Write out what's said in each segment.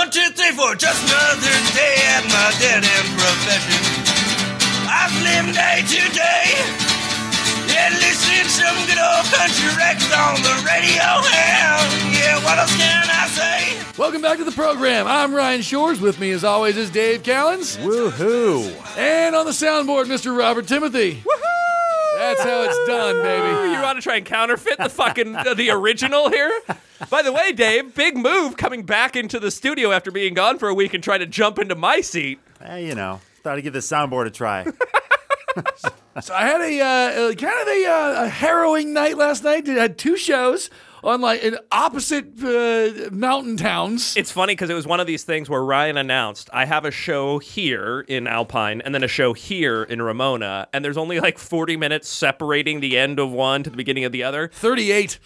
1, 2, 3, 4, just another day at my dead-end profession. I've lived day to day, yeah, listening to some good old country records on the radio. Yeah, what else can I say? Welcome back to the program. I'm Ryan Shores. With me, as always, is Dave Callens. Woohoo! And on the soundboard, Mr. Robert Timothy. Woohoo! That's how it's done, baby. You want to try and counterfeit the fucking the original here? By the way, Dave, big move coming back into the studio after being gone for a week and trying to jump into my seat. Hey, you know, thought I'd give this soundboard a try. So I had a harrowing night last night. I had 2 shows on like in opposite mountain towns. It's funny because it was one of these things where Ryan announced, I have a show here in Alpine and then a show here in Ramona, and there's only like 40 minutes separating the end of one to the beginning of the other. 38.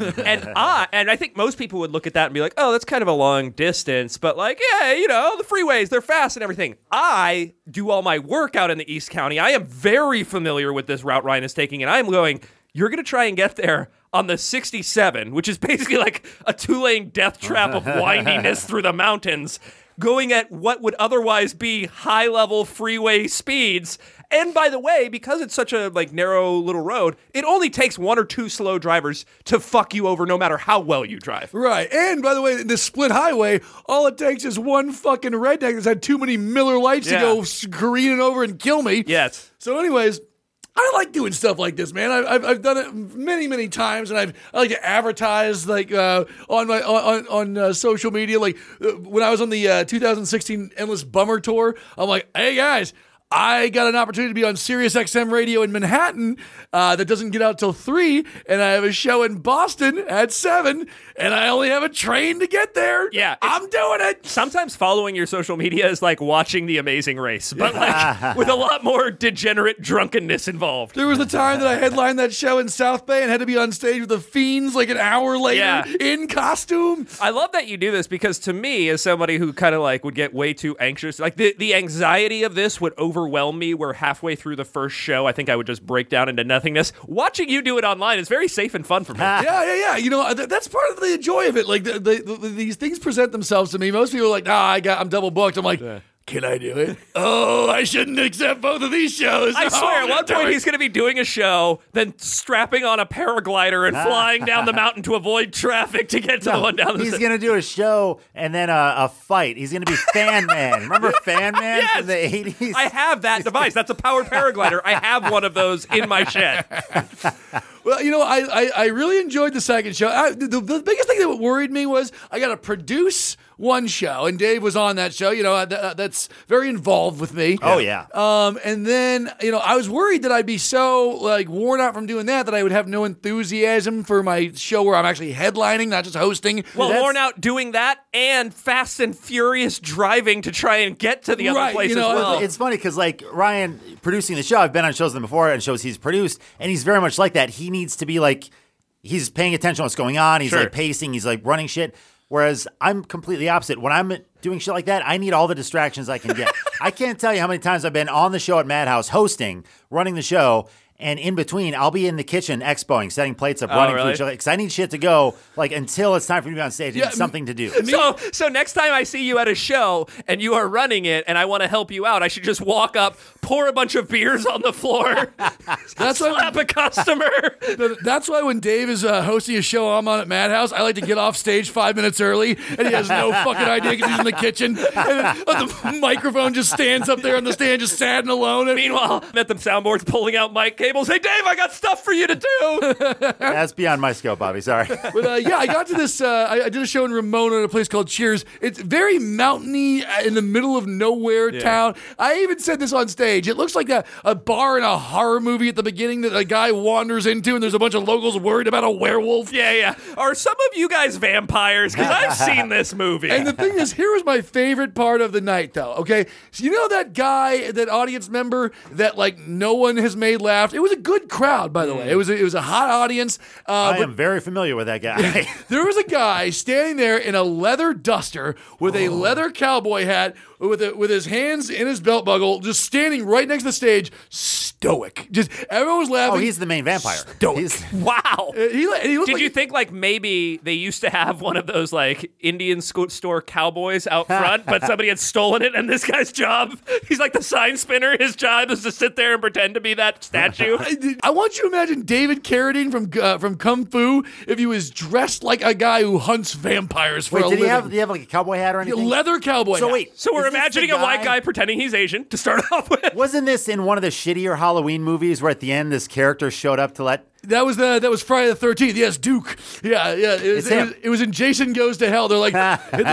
And I think most people would look at that and be like, oh, that's kind of a long distance, but like, yeah, you know, the freeways, they're fast and everything. I do all my work out in the East County. I am very familiar with this route Ryan is taking, and I'm going, you're going to try and get there on the 67, which is basically like a 2-lane death trap of windiness through the mountains, going at what would otherwise be high-level freeway speeds. And by the way, because it's such a like narrow little road, it only takes 1 or 2 slow drivers to fuck you over no matter how well you drive. Right. And by the way, this split highway, all it takes is one fucking redneck that's had too many Miller Lights to go careening over and kill me. Yes. So anyways, I like doing stuff like this, man. I've done it many times, and I like to advertise like on social media. Like when I was on the 2016 Endless Bummer Tour, I'm like, hey guys, I got an opportunity to be on SiriusXM radio in Manhattan that doesn't get out till 3, and I have a show in Boston at 7, and I only have a train to get there. Yeah, I'm doing it. Sometimes following your social media is like watching The Amazing Race, but like with a lot more degenerate drunkenness involved. There was a time that I headlined that show in South Bay and had to be on stage with the Fiends like an hour later in costume. I love that you do this because to me, as somebody who kind of like would get way too anxious, like the anxiety of this would overwhelm me where halfway through the first show I think I would just break down into nothingness. Watching you do it online is very safe and fun for me. Yeah. You know, that's part of the joy of it. Like these things present themselves to me. Most people are like, nah, I'm double booked. I'm like, can I do it? Oh, I shouldn't accept both of these shows. I swear, at one point he's going to be doing a show, then strapping on a paraglider and flying down the mountain to avoid traffic to get to the one down the He's going to do a show and then a fight. He's going to be Fan Man. Remember Fan Man from the 80s? I have that device. That's a powered paraglider. I have one of those in my shed. Well, you know, I really enjoyed the second show. The biggest thing that worried me was I got to produce one show, and Dave was on that show. You know, that's very involved with me. Oh, yeah. And then, you know, I was worried that I'd be so, like, worn out from doing that I would have no enthusiasm for my show where I'm actually headlining, not just hosting. Well, worn out doing that and fast and furious driving to try and get to the other place, you know, as well. It's funny because, like, Ryan producing the show, I've been on shows with him before and shows he's produced, and he's very much like that. He needs to be, like, he's paying attention to what's going on. He's, like, pacing. He's, like, running shit. Whereas I'm completely opposite. When I'm doing shit like that, I need all the distractions I can get. I can't tell you how many times I've been on the show at Madhouse, hosting, running the show, and in between, I'll be in the kitchen expoing, setting plates up, running for each other, because I need shit to go like until it's time for me to be on stage. I need something to do. So next time I see you at a show and you are running it and I want to help you out, I should just walk up, pour a bunch of beers on the floor, slap a customer. That's why when Dave is hosting a show I'm on at Madhouse, I like to get off stage 5 minutes early, and he has no fucking idea because he's in the kitchen. And the microphone just stands up there on the stand, just sad and alone. And meanwhile, I'm at the soundboards pulling out mic case. Hey, Dave, I got stuff for you to do. That's beyond my scope, Bobby. Sorry. But I got to this. I did a show in Ramona at a place called Cheers. It's very mountainy in the middle of nowhere town. I even said this on stage. It looks like a bar in a horror movie at the beginning that a guy wanders into, and there's a bunch of locals worried about a werewolf. Yeah. Are some of you guys vampires? Because I've seen this movie. And the thing is, here was my favorite part of the night, though. Okay. So you know that guy, that audience member that like no one has made laugh. It was a good crowd, by the way. It was a hot audience. I am very familiar with that guy. There was a guy standing there in a leather duster with a leather cowboy hat, with his hands in his belt buckle, just standing right next to the stage, stoic. Just everyone was laughing. Oh, he's the main vampire. Stoic. Wow. Did you think like maybe they used to have one of those like Indian store cowboys out front, but somebody had stolen it, and this guy's job, he's like the sign spinner. His job is to sit there and pretend to be that statue. I want you to imagine David Carradine from Kung Fu if he was dressed like a guy who hunts vampires for a living. Did he have like a cowboy hat or anything? Leather cowboy hat. So we're imagining a white guy pretending he's Asian to start off with. Wasn't this in one of the shittier Halloween movies where at the end this character showed up to let... That was Friday the 13th. Yes, Duke. Yeah. It was in Jason Goes to Hell. They're like,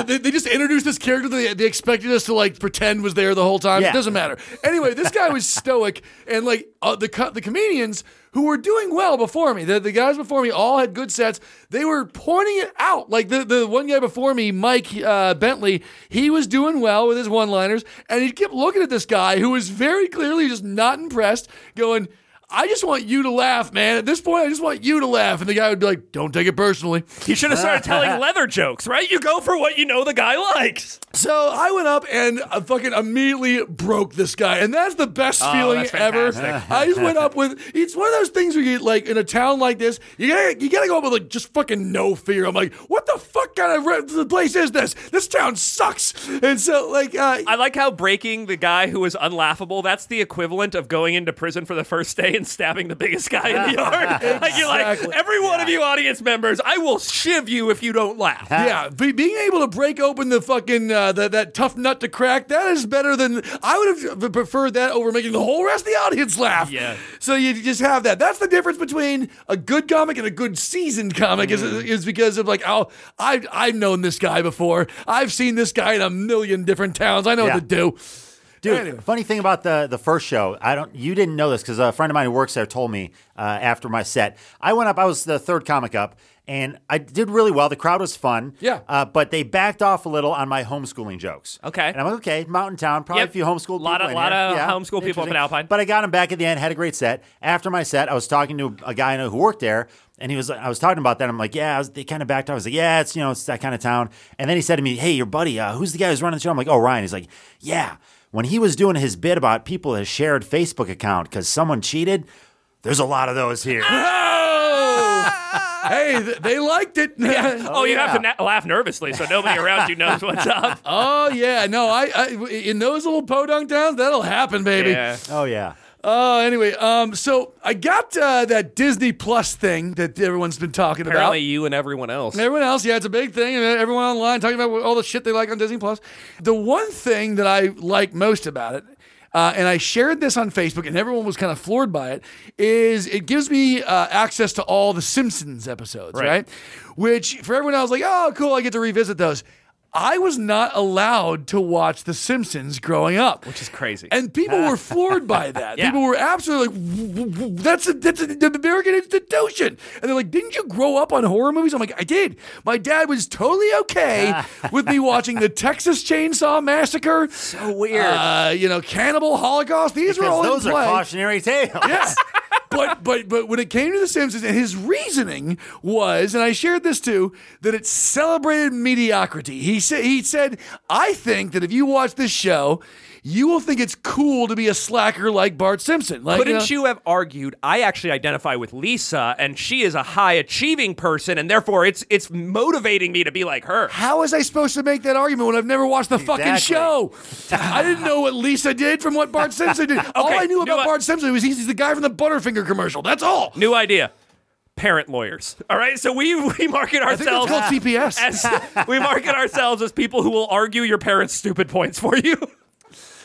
they just introduced this character that they expected us to like pretend was there the whole time. Yeah. It doesn't matter. Anyway, this guy was stoic, and like the comedians who were doing well before me, the guys before me all had good sets. They were pointing it out. Like the one guy before me, Mike Bentley, he was doing well with his one-liners, and he kept looking at this guy who was very clearly just not impressed, going, I just want you to laugh, man. At this point, I just want you to laugh. And the guy would be like, don't take it personally. He should have started telling leather jokes, right? You go for what you know the guy likes. So I went up and fucking immediately broke this guy. And that's the best feeling ever. I just went up with, it's one of those things where you like in a town like this, you gotta go up with like just fucking no fear. I'm like, what the fuck kind of place is this? This town sucks. And so like. I like how breaking the guy who was unlaughable, that's the equivalent of going into prison for the first day and stabbing the biggest guy in the yard. Exactly. Like you're like, every one of you audience members, I will shiv you if you don't laugh. Yeah, being able to break open the fucking, that tough nut to crack, that is better than, I would have preferred that over making the whole rest of the audience laugh. Yeah. So you just have that. That's the difference between a good comic and a good seasoned comic is because of like, oh, I've known this guy before. I've seen this guy in a million different towns. I know what to do. Dude, anyway. Funny thing about the first show, you didn't know this because a friend of mine who works there told me after my set. I went up, I was the third comic up, and I did really well. The crowd was fun. Yeah. But they backed off a little on my homeschooling jokes. Okay. And I'm like, okay, mountain town, probably a few homeschooled people. A lot of homeschool people up in Alpine. But I got them back at the end, had a great set. After my set, I was talking to a guy I know who worked there, and I was talking about that. I'm like, they kind of backed off. I was like, it's that kind of town. And then he said to me, hey, your buddy, who's the guy who's running the show? I'm like, oh, Ryan. He's like, yeah. When he was doing his bit about people that shared Facebook account because someone cheated, there's a lot of those here. Oh! Hey, they liked it. Yeah. Oh, you have to laugh nervously so nobody around you knows what's up. Oh, yeah. No, I in those little podunk towns, that'll happen, baby. Yeah. Oh, yeah. Oh, anyway, so I got that Disney Plus thing that everyone's been talking about. Apparently you and everyone else. It's a big thing, and everyone online talking about all the shit they like on Disney Plus. The one thing that I like most about it, and I shared this on Facebook, and everyone was kind of floored by it, is it gives me access to all the Simpsons episodes, right? Which, for everyone else, like, oh, cool, I get to revisit those. I was not allowed to watch The Simpsons growing up. Which is crazy. And people were floored by that. Yeah. People were absolutely like, that's an American institution. And they're like, didn't you grow up on horror movies? I'm like, I did. My dad was totally okay with me watching the Texas Chainsaw Massacre. So weird. Cannibal Holocaust. These were all in play. Those are cautionary tales. Yeah. But when it came to The Simpsons, and his reasoning was, and I shared this too, that it celebrated mediocrity. He said, I think that if you watch this show, you will think it's cool to be a slacker like Bart Simpson. Like, couldn't you have argued, I actually identify with Lisa, and she is a high-achieving person, and therefore it's motivating me to be like her. How was I supposed to make that argument when I've never watched the fucking show? I didn't know what Lisa did from what Bart Simpson did. Okay, all I knew about Bart Simpson was he's the guy from the Butterfinger commercial. That's all. New idea. Parent lawyers. All right, so we market ourselves. I think it's called CPS. We market ourselves as people who will argue your parents' stupid points for you.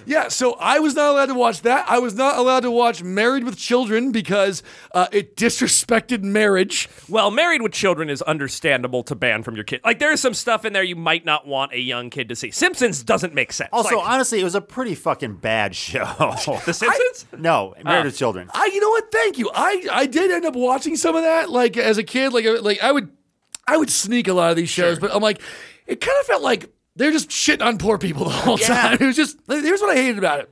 Yeah, so I was not allowed to watch that. I was not allowed to watch Married with Children because it disrespected marriage. Well, Married with Children is understandable to ban from your kid. Like, there's some stuff in there you might not want a young kid to see. Simpsons doesn't make sense. Also, honestly, it was a pretty fucking bad show. The Simpsons? No, Married with Children. You know what? Thank you. I did end up watching some of that, like, as a kid. Like I would sneak a lot of these shows, but I'm like, it kind of felt like, they're just shitting on poor people the whole time. It was just, here's what I hated about it.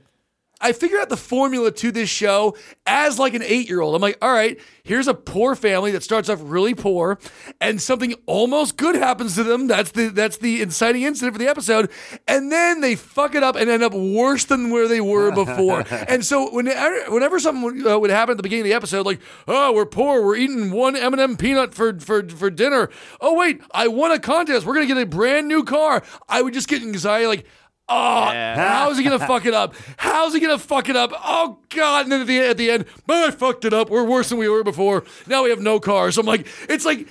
I figured out the formula to this show as like an 8-year-old. I'm like, all right, here's a poor family that starts off really poor and something almost good happens to them. That's the inciting incident for the episode. And then they fuck it up and end up worse than where they were before. And so whenever something would happen at the beginning of the episode, like, oh, we're poor, we're eating one M&M peanut for dinner. Oh, wait, I won a contest. We're going to get a brand new car. I would just get anxiety like, oh, yeah. How's he going to fuck it up? How's he going to fuck it up? Oh, God. And then at the end, oh, I fucked it up. We're worse than we were before. Now we have no cars. I'm like, it's like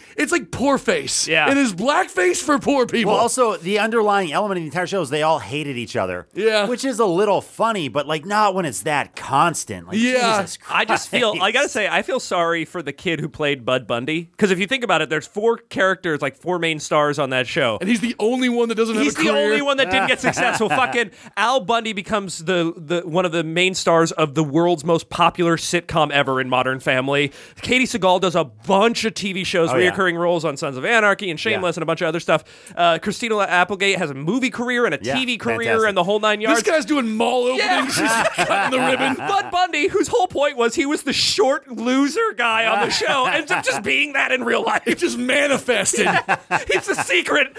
poor face. Yeah. It is blackface for poor people. Well, also, the underlying element in the entire show is they all hated each other. Yeah. Which is a little funny, but like not when it's that constant. Like, yeah. Jesus Christ. I feel sorry for the kid who played Bud Bundy. Because if you think about it, there's four characters, like four main stars on that show. And he's the only one that doesn't have a career. He's the only one that didn't get successful. Fucking Al Bundy becomes the one of the main stars of the world's most popular sitcom ever in Modern Family. Katie Sagal does a bunch of TV shows, reoccurring roles on Sons of Anarchy and Shameless and a bunch of other stuff. Christina Applegate has a movie career and a TV career and the whole nine yards. This guy's doing mall openings. He's cutting the ribbon. Bud Bundy, whose whole point was he was the short loser guy on the show, ends up just being that in real life. It just manifested. It's a secret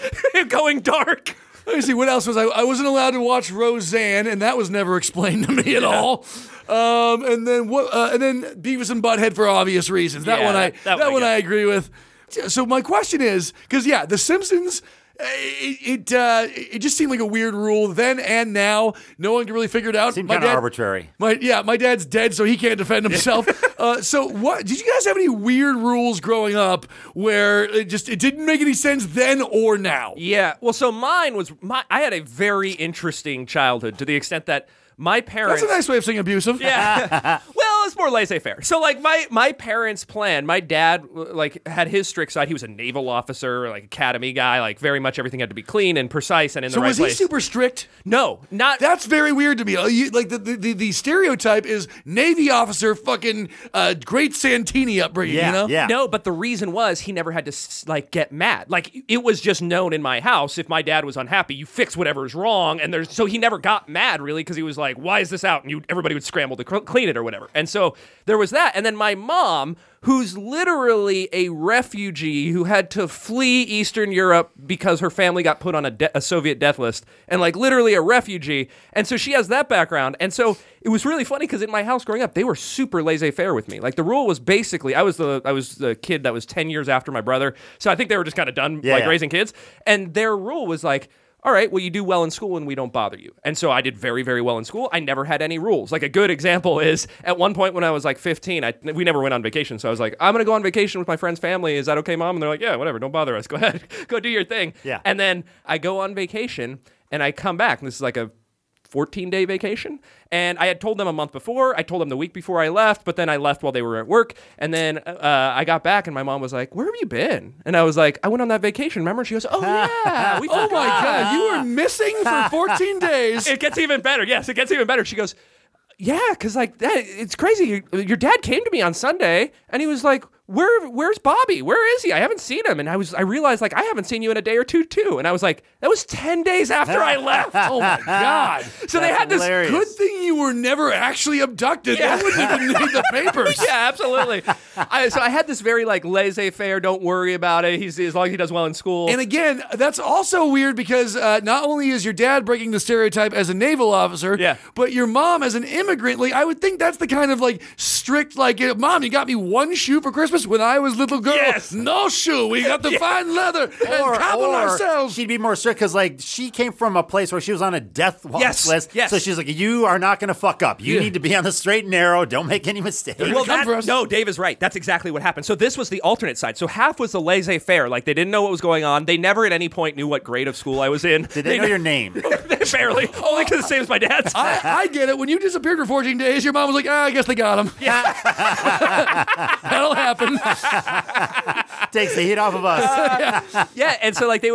going dark. Let me see, what else was I? I wasn't allowed to watch Roseanne, and that was never explained to me at all. And then Beavis and Butthead for obvious reasons. That one I agree with. So my question is, because The Simpsons, it just seemed like a weird rule then and now. No one can really figure it out. Seemed kind of arbitrary. My dad's dead, so he can't defend himself. So what? Did you guys have any weird rules growing up where it didn't make any sense then or now? Yeah. Well, so mine was I had a very interesting childhood to the extent that my parents. That's a nice way of saying abusive. Yeah. Well, it's more laissez-faire. So, like, my parents' plan, my dad, like, had his strict side. He was a naval officer, like, academy guy. Like, very much everything had to be clean and precise and in the right place. So was he super strict? No, not. That's very weird to me. Like, the stereotype is Navy officer fucking great Santini upbringing, you know? Yeah. No, but the reason was he never had to, like, get mad. Like, it was just known in my house if my dad was unhappy, you fix whatever's wrong. And so he never got mad, really, because he was like, why is this out? And everybody would scramble to clean it or whatever. And so there was that. And then my mom, who's literally a refugee who had to flee Eastern Europe because her family got put on a Soviet death list and like literally a refugee. And so she has that background. And so it was really funny because in my house growing up, they were super laissez-faire with me. Like the rule was basically, I was the kid that was 10 years after my brother. So I think they were just kind of done raising kids. And their rule was like, all right, well, you do well in school and we don't bother you. And so I did very, very well in school. I never had any rules. Like a good example is at one point when I was like 15, we never went on vacation. So I was like, I'm going to go on vacation with my friend's family. Is that okay, Mom? And they're like, yeah, whatever. Don't bother us. Go ahead. Go do your thing. Yeah. And then I go on vacation and I come back. And this is like a 14-day vacation. And I had told them a month before. I told them the week before I left, but then I left while they were at work. And then I got back, and my mom was like, where have you been? And I was like, I went on that vacation, remember? She goes, oh, yeah. Oh, my God. You were missing for 14 days. It gets even better. Yes, it gets even better. She goes, yeah, because like that, it's crazy. Your dad came to me on Sunday, and he was like, Where's Bobby? Where is he? I haven't seen him. And I realized like I haven't seen you in a day or two too. And I was like, that was 10 days after I left. Oh my God. So they had hilarious. This good thing you were never actually abducted. Yeah. They wouldn't even need the papers. Yeah, absolutely. So I had this very like laissez-faire, don't worry about it. He's as long as he does well in school. And again, that's also weird because not only is your dad breaking the stereotype as a naval officer, but your mom as an immigrant, like I would think that's the kind of like strict like, Mom, you got me one shoe for Christmas? When I was little girl, no shoe. We got to find leather and cobble ourselves. She'd be more strict because, like, she came from a place where she was on a death watch list. Yes. So she's like, you are not going to fuck up. You need to be on the straight and narrow. Don't make any mistakes. Well, no, Dave is right. That's exactly what happened. So this was the alternate side. So half was the laissez-faire. Like, they didn't know what was going on. They never at any point knew what grade of school I was in. Did they know your name? Barely. Only because the same as my dad's. I get it. When you disappeared for 14 days, your mom was like, I guess they got him. Yeah. That'll happen. Takes the heat off of us. And so like they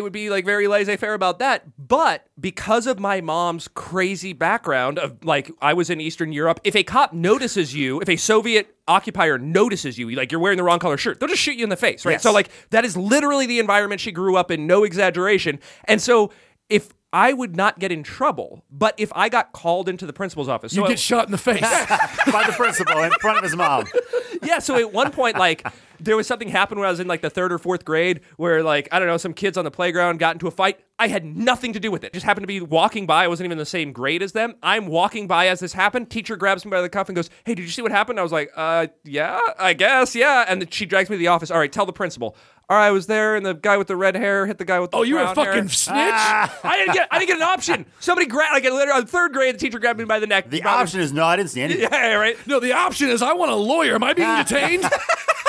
would be like very laissez-faire about that, but because of my mom's crazy background of like I was in Eastern Europe, if a cop notices you, if a Soviet occupier notices you, like you're wearing the wrong color shirt, they'll just shoot you in the face, right? Yes. So like that is literally the environment she grew up in, no exaggeration. And so if I would not get in trouble, but if I got called into the principal's office... So You'd get shot in the face. By the principal in front of his mom. Yeah, so at one point, like, there was something happened when I was in, like, the third or fourth grade where, like, I don't know, some kids on the playground got into a fight. I had nothing to do with it. Just happened to be walking by. I wasn't even in the same grade as them. I'm walking by as this happened. Teacher grabs me by the cuff and goes, "Hey, did you see what happened?" I was like, yeah, I guess, yeah. And then she drags me to the office. "All right, tell the principal." "All right, I was there, and the guy with the red hair hit the guy with the brown hair." Oh, you a fucking snitch? I didn't get an option. Somebody grabbed, like, literally in third grade, the teacher grabbed me by the neck. The option is not insanity. Yeah, right? No, the option is I want a lawyer. Am I being detained?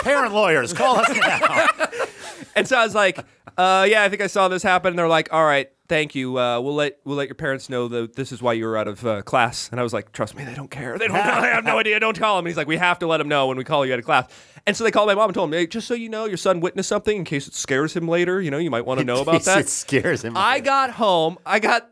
Parent lawyers, call us now. And so I was like, yeah, I think I saw this happen. And they're like, "All right, thank you. We'll let your parents know that this is why you were out of class." And I was like, "Trust me, they don't care. They don't know. I have no idea. Don't call them." And he's like, "We have to let them know when we call you out of class." And so they called my mom and told me, "Hey, just so you know, your son witnessed something in case it scares him later. You know, you might want to know about that." It scares him. I got home. I got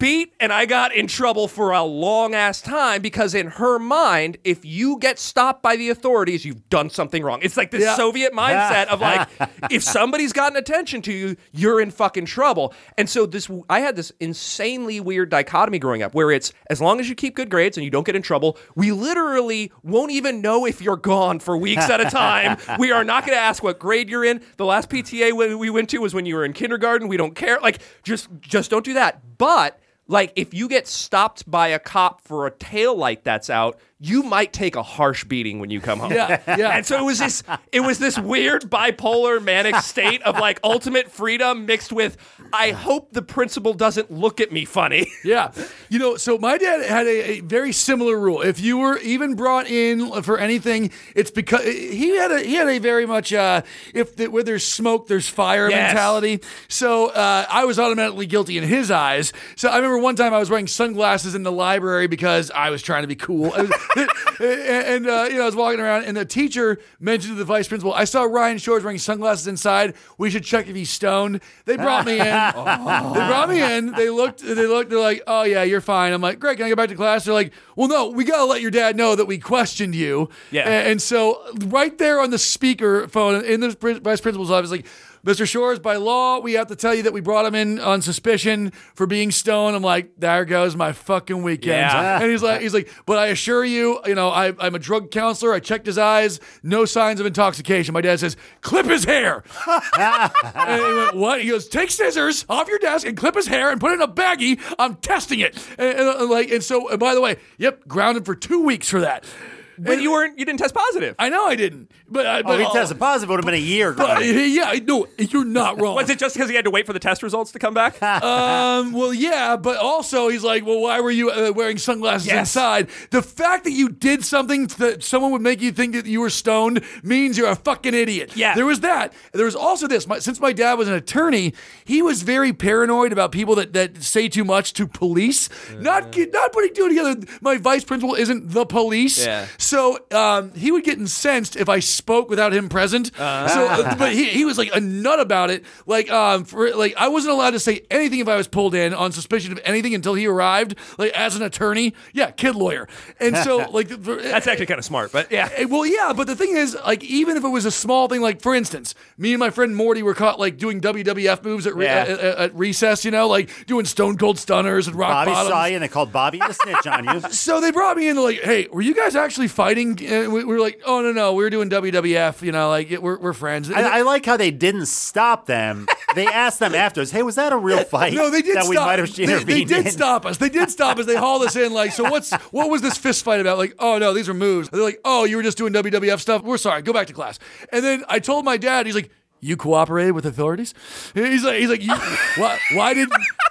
beat, and I got in trouble for a long-ass time because in her mind, if you get stopped by the authorities, you've done something wrong. It's like this Soviet mindset of like, if somebody's gotten attention to you, you're in fucking trouble. And so I had this insanely weird dichotomy growing up where it's, as long as you keep good grades and you don't get in trouble, we literally won't even know if you're gone for weeks at a time. We are not going to ask what grade you're in. The last PTA we went to was when you were in kindergarten. We don't care. Like, just don't do that. But like, if you get stopped by a cop for a taillight that's out, you might take a harsh beating when you come home. Yeah. And so it was this weird bipolar manic state of like ultimate freedom mixed with, I hope the principal doesn't look at me funny. Yeah. You know, so my dad had a very similar rule. If you were even brought in for anything, it's because he had a very much where there's smoke, there's fire mentality. So I was automatically guilty in his eyes. So I remember one time I was wearing sunglasses in the library because I was trying to be cool. And I was walking around, and the teacher mentioned to the vice principal, "I saw Ryan Shores wearing sunglasses inside. We should check if he's stoned." They brought me in. They looked. They're like, "Oh yeah, you're fine." I'm like, "Great, can I go back to class?" They're like, "Well, no, we gotta let your dad know that we questioned you." Yeah. And so right there on the speaker phone in the vice principal's office, like, "Mr. Shores, by law, we have to tell you that we brought him in on suspicion for being stoned." I'm like, there goes my fucking weekend. Yeah. And he's like, "But I assure you, you know, I'm a drug counselor. I checked his eyes. No signs of intoxication." My dad says, "Clip his hair." And he went, "What?" He goes, "Take scissors off your desk and clip his hair and put it in a baggie. I'm testing it." And so, by the way, grounded for 2 weeks for that. But you didn't test positive. I know I didn't. But if he tested positive, it would have been a year. No, you're not wrong. Was it just because he had to wait for the test results to come back? Well, yeah, but also he's like, "Well, why were you wearing sunglasses inside?" The fact that you did something that someone would make you think that you were stoned means you're a fucking idiot. Yeah. There was that. There was also this. Since my dad was an attorney, he was very paranoid about people that say too much to police. Not putting two together. My vice principal isn't the police. Yeah. So he would get incensed if I spoke without him present. But he was like a nut about it. Like, I wasn't allowed to say anything if I was pulled in on suspicion of anything until he arrived. Like, as an attorney, kid lawyer. And so like that's actually kind of smart. But yeah, well, yeah. But the thing is, like, even if it was a small thing, like for instance, me and my friend Morty were caught like doing WWF moves at recess. You know, like doing Stone Cold Stunners and Rock Bobby Bottoms. Bobby saw you and they called Bobby the snitch on you. So they brought me in. They're like, "Hey, were you guys actually fighting?" We were like, "Oh no, we were doing WWF, you know, like we're friends." I like how they didn't stop them. They asked them afterwards, "Hey, was that a real fight?" No, they did that stop. We might have intervened. They did stop us. They hauled us in. Like, "So what was this fist fight about?" Like, "Oh no, these were moves." They're like, "Oh, you were just doing WWF stuff. We're sorry. Go back to class." And then I told my dad. He's like, "You cooperated with authorities?" He's like,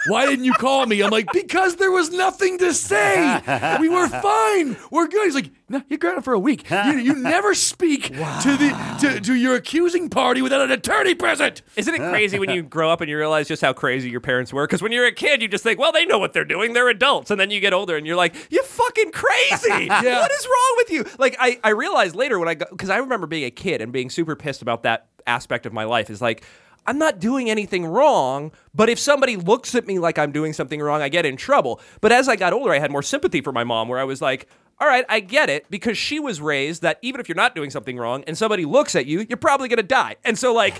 why didn't you call me? I'm like, "Because there was nothing to say. We were fine. We're good." He's like, "No, you're grounded for a week. You never speak to your accusing party without an attorney present." Isn't it crazy when you grow up and you realize just how crazy your parents were? Because when you're a kid, you just think, "Well, they know what they're doing. They're adults." And then you get older and you're like, "You're fucking crazy. Yeah. What is wrong with you?" Like, I realized later when because I remember being a kid and being super pissed about that aspect of my life is like, I'm not doing anything wrong, but if somebody looks at me like I'm doing something wrong, I get in trouble. But as I got older, I had more sympathy for my mom, where I was like, all right, I get it, because she was raised that even if you're not doing something wrong and somebody looks at you, you're probably going to die. And so, like,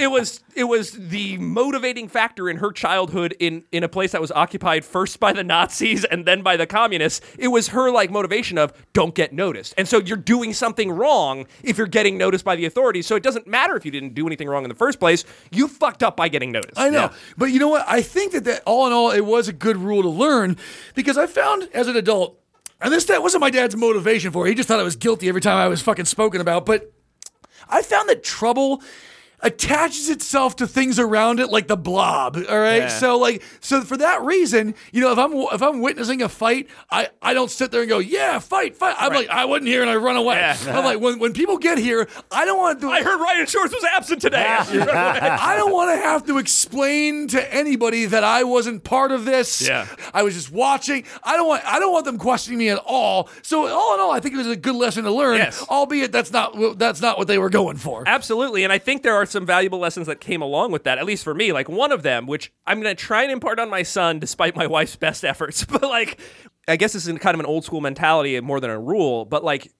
it was the motivating factor in her childhood in a place that was occupied first by the Nazis and then by the communists. It was her, like, motivation of don't get noticed. And so you're doing something wrong if you're getting noticed by the authorities. So it doesn't matter if you didn't do anything wrong in the first place. You fucked up by getting noticed. I know. Yeah. But you know what? I think that all in all, it was a good rule to learn, because I found as an adult, and that wasn't my dad's motivation for it. He just thought I was guilty every time I was fucking spoken about. But I found that trouble attaches itself to things around it, like the blob. All right. Yeah. So for that reason, you know, if I'm witnessing a fight, I don't sit there and go, yeah, fight. I'm right. Like, I wasn't here, and I run away. Yeah. I'm like, when people get here, I don't want to. I heard Ryan Shores was absent today. I don't want to have to explain to anybody that I wasn't part of this. Yeah. I was just watching. I don't want them questioning me at all. So all in all, I think it was a good lesson to learn. Yes. Albeit that's not what they were going for. Absolutely. And I think there are some valuable lessons that came along with that, at least for me. Like, one of them, which I'm going to try and impart on my son despite my wife's best efforts, but, like, I guess this is kind of an old school mentality more than a rule, but, like,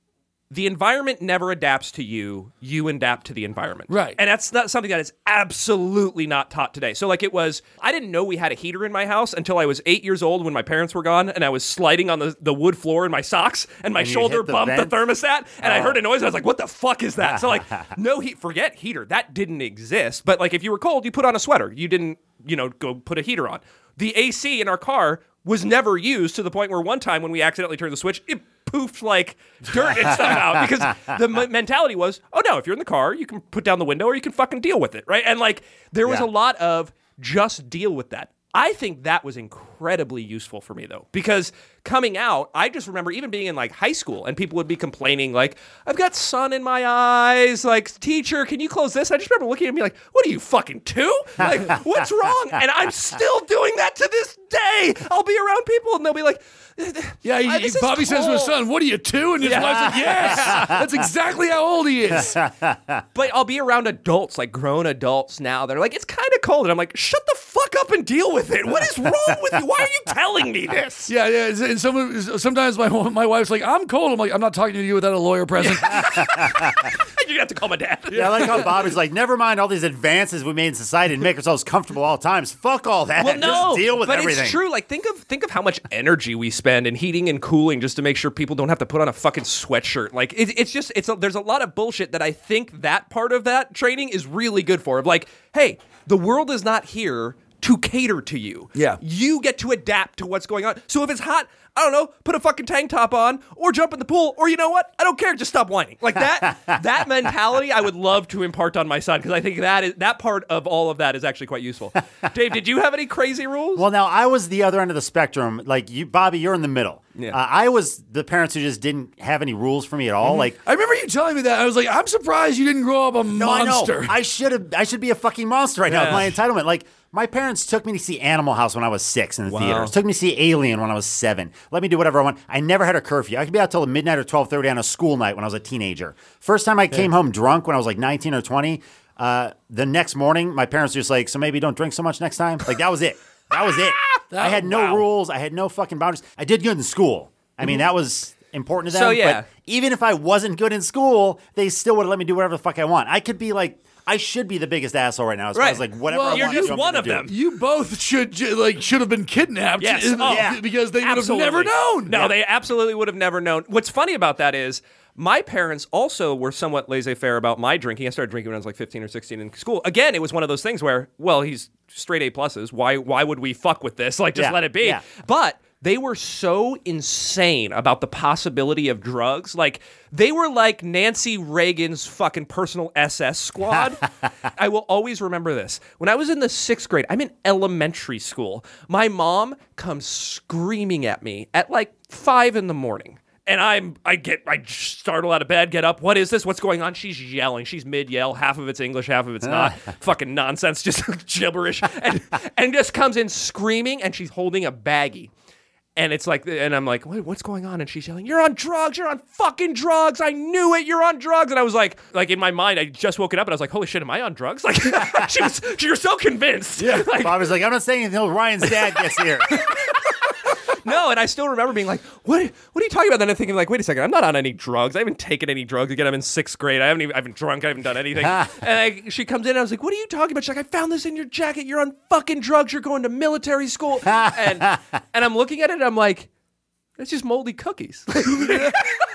the environment never adapts to you. You adapt to the environment. Right. And that's not something that is absolutely not taught today. So, like, I didn't know we had a heater in my house until I was 8 years old when my parents were gone, and I was sliding on the wood floor in my socks, and my shoulder bumped the thermostat, and I heard a noise, and I was like, what the fuck is that? So, like, no heat, forget heater. That didn't exist. But, like, if you were cold, you put on a sweater. You didn't, you know, go put a heater on. The AC in our car was never used, to the point where one time when we accidentally turned the switch, it poofed like dirt and stuff out, because the mentality was, oh no, if you're in the car, you can put down the window or you can fucking deal with it, right? And like there was a lot of just deal with that. I think that was incredibly useful for me, though, because coming out, I just remember even being in like high school and people would be complaining like, I've got sun in my eyes, like, teacher, can you close this? I just remember looking at me like, what are you, fucking two? Like, what's wrong? And I'm still doing that to this day. I'll be around people and they'll be like, yeah, Bobby says to his son, what are you, two? And his wife's like, yes, that's exactly how old he is. But I'll be around adults, like grown adults now. They're like, it's kind of cold. And I'm like, shut the fuck up and deal with it. What is wrong with you? Why are you telling me this? Yeah. And sometimes my wife's like, I'm cold. I'm like, I'm not talking to you without a lawyer present. You have to call my dad. Yeah, I like how Bobby's like, never mind all these advances we made in society and make ourselves comfortable all times. Fuck all that. Well, no, just deal with everything. But it's true. Like, think of how much energy we spend in heating and cooling just to make sure people don't have to put on a fucking sweatshirt. Like, there's a lot of bullshit that I think that part of that training is really good for. Of like, hey, the world is not here to cater to you. Yeah. You get to adapt to what's going on. So if it's hot, I don't know, put a fucking tank top on or jump in the pool, or you know what? I don't care, just stop whining. Like that mentality I would love to impart on my son, because I think that part of all of that is actually quite useful. Dave, did you have any crazy rules? Well, now I was the other end of the spectrum. Like you, Bobby, you're in the middle. Yeah. I was the parents who just didn't have any rules for me at all. Mm-hmm. Like I remember you telling me that. I was like, I'm surprised you didn't grow up a monster. I know. I should be a fucking monster right now with my entitlement. Like my parents took me to see Animal House when I was 6 in the theaters. Took me to see Alien when I was 7. Let me do whatever I want. I never had a curfew. I could be out till midnight or 12:30 on a school night when I was a teenager. First time I came home drunk when I was like 19 or 20. The next morning, my parents were just like, so maybe don't drink so much next time. Like that was it. That was it. I had no rules. I had no fucking boundaries. I did good in school. I mean, that was important to them. So, yeah. But even if I wasn't good in school, they still would have let me do whatever the fuck I want. I could be like, I should be the biggest asshole right now. As right. I was like, whatever. Well, you're just one of them. You both should have been kidnapped. Yes. Because they absolutely would have never known. No, they absolutely would have never known. What's funny about that is my parents also were somewhat laissez-faire about my drinking. I started drinking when I was like 15 or 16 in school. Again, it was one of those things where, well, he's straight A pluses. Why would we fuck with this? Like, just let it be. Yeah. But they were so insane about the possibility of drugs. Like, they were like Nancy Reagan's fucking personal SS squad. I will always remember this. When I was in the 6th grade, I'm in elementary school. My mom comes screaming at me at like 5 in the morning. And I startle out of bed, get up. What is this? What's going on? She's yelling. She's mid-yell. Half of it's English, half of it's not. Fucking nonsense, just gibberish. And just comes in screaming, and she's holding a baggie. And it's like, and I'm like, what's going on? And she's yelling, you're on drugs. You're on fucking drugs. I knew it. You're on drugs. And I was like in my mind, I just woken up and I was like, holy shit, am I on drugs? Like, she was so convinced. Yeah. Like, Bob was like, I'm not saying anything until Ryan's dad gets here. No, and I still remember being like, what are you talking about? Then I'm thinking like, wait a second, I'm not on any drugs. I haven't taken any drugs. Again, I'm in 6th grade. I haven't drunk. I haven't done anything. And she comes in and I was like, what are you talking about? She's like, I found this in your jacket. You're on fucking drugs. You're going to military school. And I'm looking at it and I'm like, it's just moldy cookies.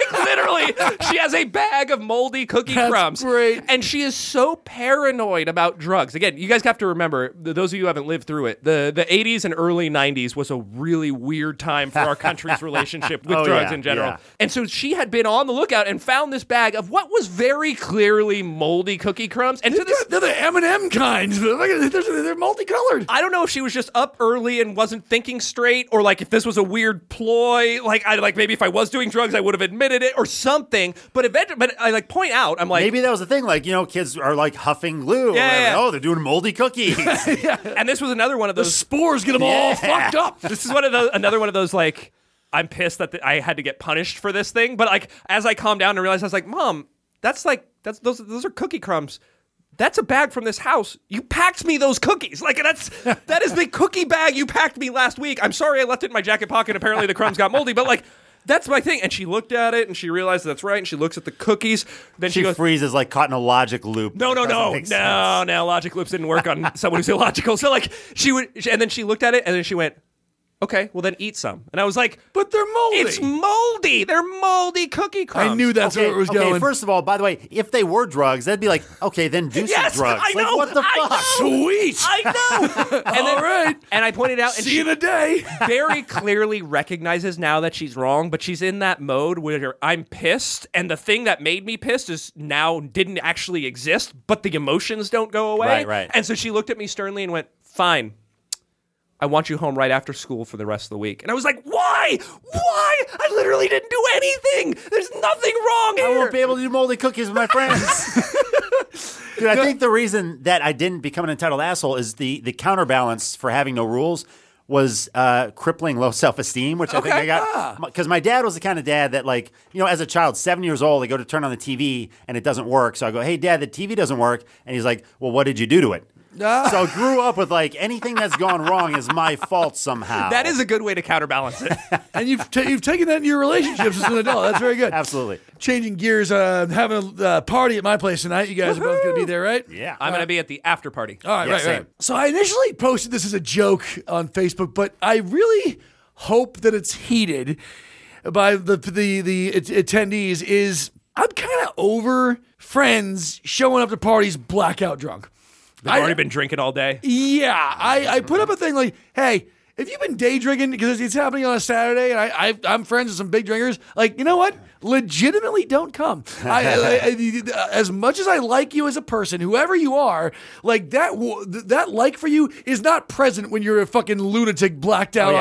Literally, she has a bag of moldy cookie crumbs. Great. And she is so paranoid about drugs. Again, you guys have to remember, those of you who haven't lived through it, the 80s and early 90s was a really weird time for our country's relationship with drugs in general. Yeah. And so she had been on the lookout and found this bag of what was very clearly moldy cookie crumbs. And they're the M&M kinds. They're multicolored. I don't know if she was just up early and wasn't thinking straight, or like if this was a weird ploy. Like maybe if I was doing drugs, I would have admitted it or something, but eventually, but I like point out, I'm like, maybe that was the thing. Like, you know, kids are like huffing glue. Yeah. Like, oh, they're doing moldy cookies. Yeah. And this was another one of those. The spores get them all fucked up. This is another one of those like, I'm pissed that I had to get punished for this thing. But like, as I calmed down and realized, I was like, Mom, those are cookie crumbs. That's a bag from this house. You packed me those cookies. Like, that is the cookie bag you packed me last week. I'm sorry I left it in my jacket pocket. Apparently the crumbs got moldy, but like, that's my thing. And she looked at it, and she realized that's right, and she looks at the cookies. Then she goes, freezes, like caught in a logic loop. No, logic loops didn't work on someone who's illogical. So, like, and then she looked at it, and then she went, okay, well then eat some. And I was like, but they're moldy. It's moldy. They're moldy cookie crumbs. I knew that's where it was going. Okay, first of all, by the way, if they were drugs, that'd be like, okay, then do some drugs. I know. Like, what the fuck? Sweet. I know. And then, all right. And I pointed out, and see you in a day. Very clearly recognizes now that she's wrong, but she's in that mode where I'm pissed, and the thing that made me pissed is now didn't actually exist, but the emotions don't go away. Right. And so she looked at me sternly and went, fine. I want you home right after school for the rest of the week. And I was like, why? Why? I literally didn't do anything. There's nothing wrong here. I won't be able to do moldy cookies with my friends. Dude, I think the reason that I didn't become an entitled asshole is the counterbalance for having no rules was crippling low self-esteem, which I think I got. Because my dad was the kind of dad that, like, you know, as a child, 7 years old, I go to turn on the TV and it doesn't work. So I go, hey, Dad, the TV doesn't work. And he's like, well, what did you do to it? So I grew up with, like, anything that's gone wrong is my fault somehow. That is a good way to counterbalance it. And you've taken that into your relationships as an adult. That's very good. Absolutely. Changing gears, having a party at my place tonight. You guys are both going to be there, right? Yeah. I'm going to be at the after party. All right, right. So I initially posted this as a joke on Facebook, but I really hope that it's heeded by the attendees is I'm kind of over friends showing up to parties blackout drunk. They've already been drinking all day. Yeah. I put up a thing like, hey, if you've been day drinking, because it's happening on a Saturday, and I'm friends with some big drinkers, like, you know what? Legitimately don't come. I as much as I like you as a person, whoever you are, like, that like for you is not present when you're a fucking lunatic blacked out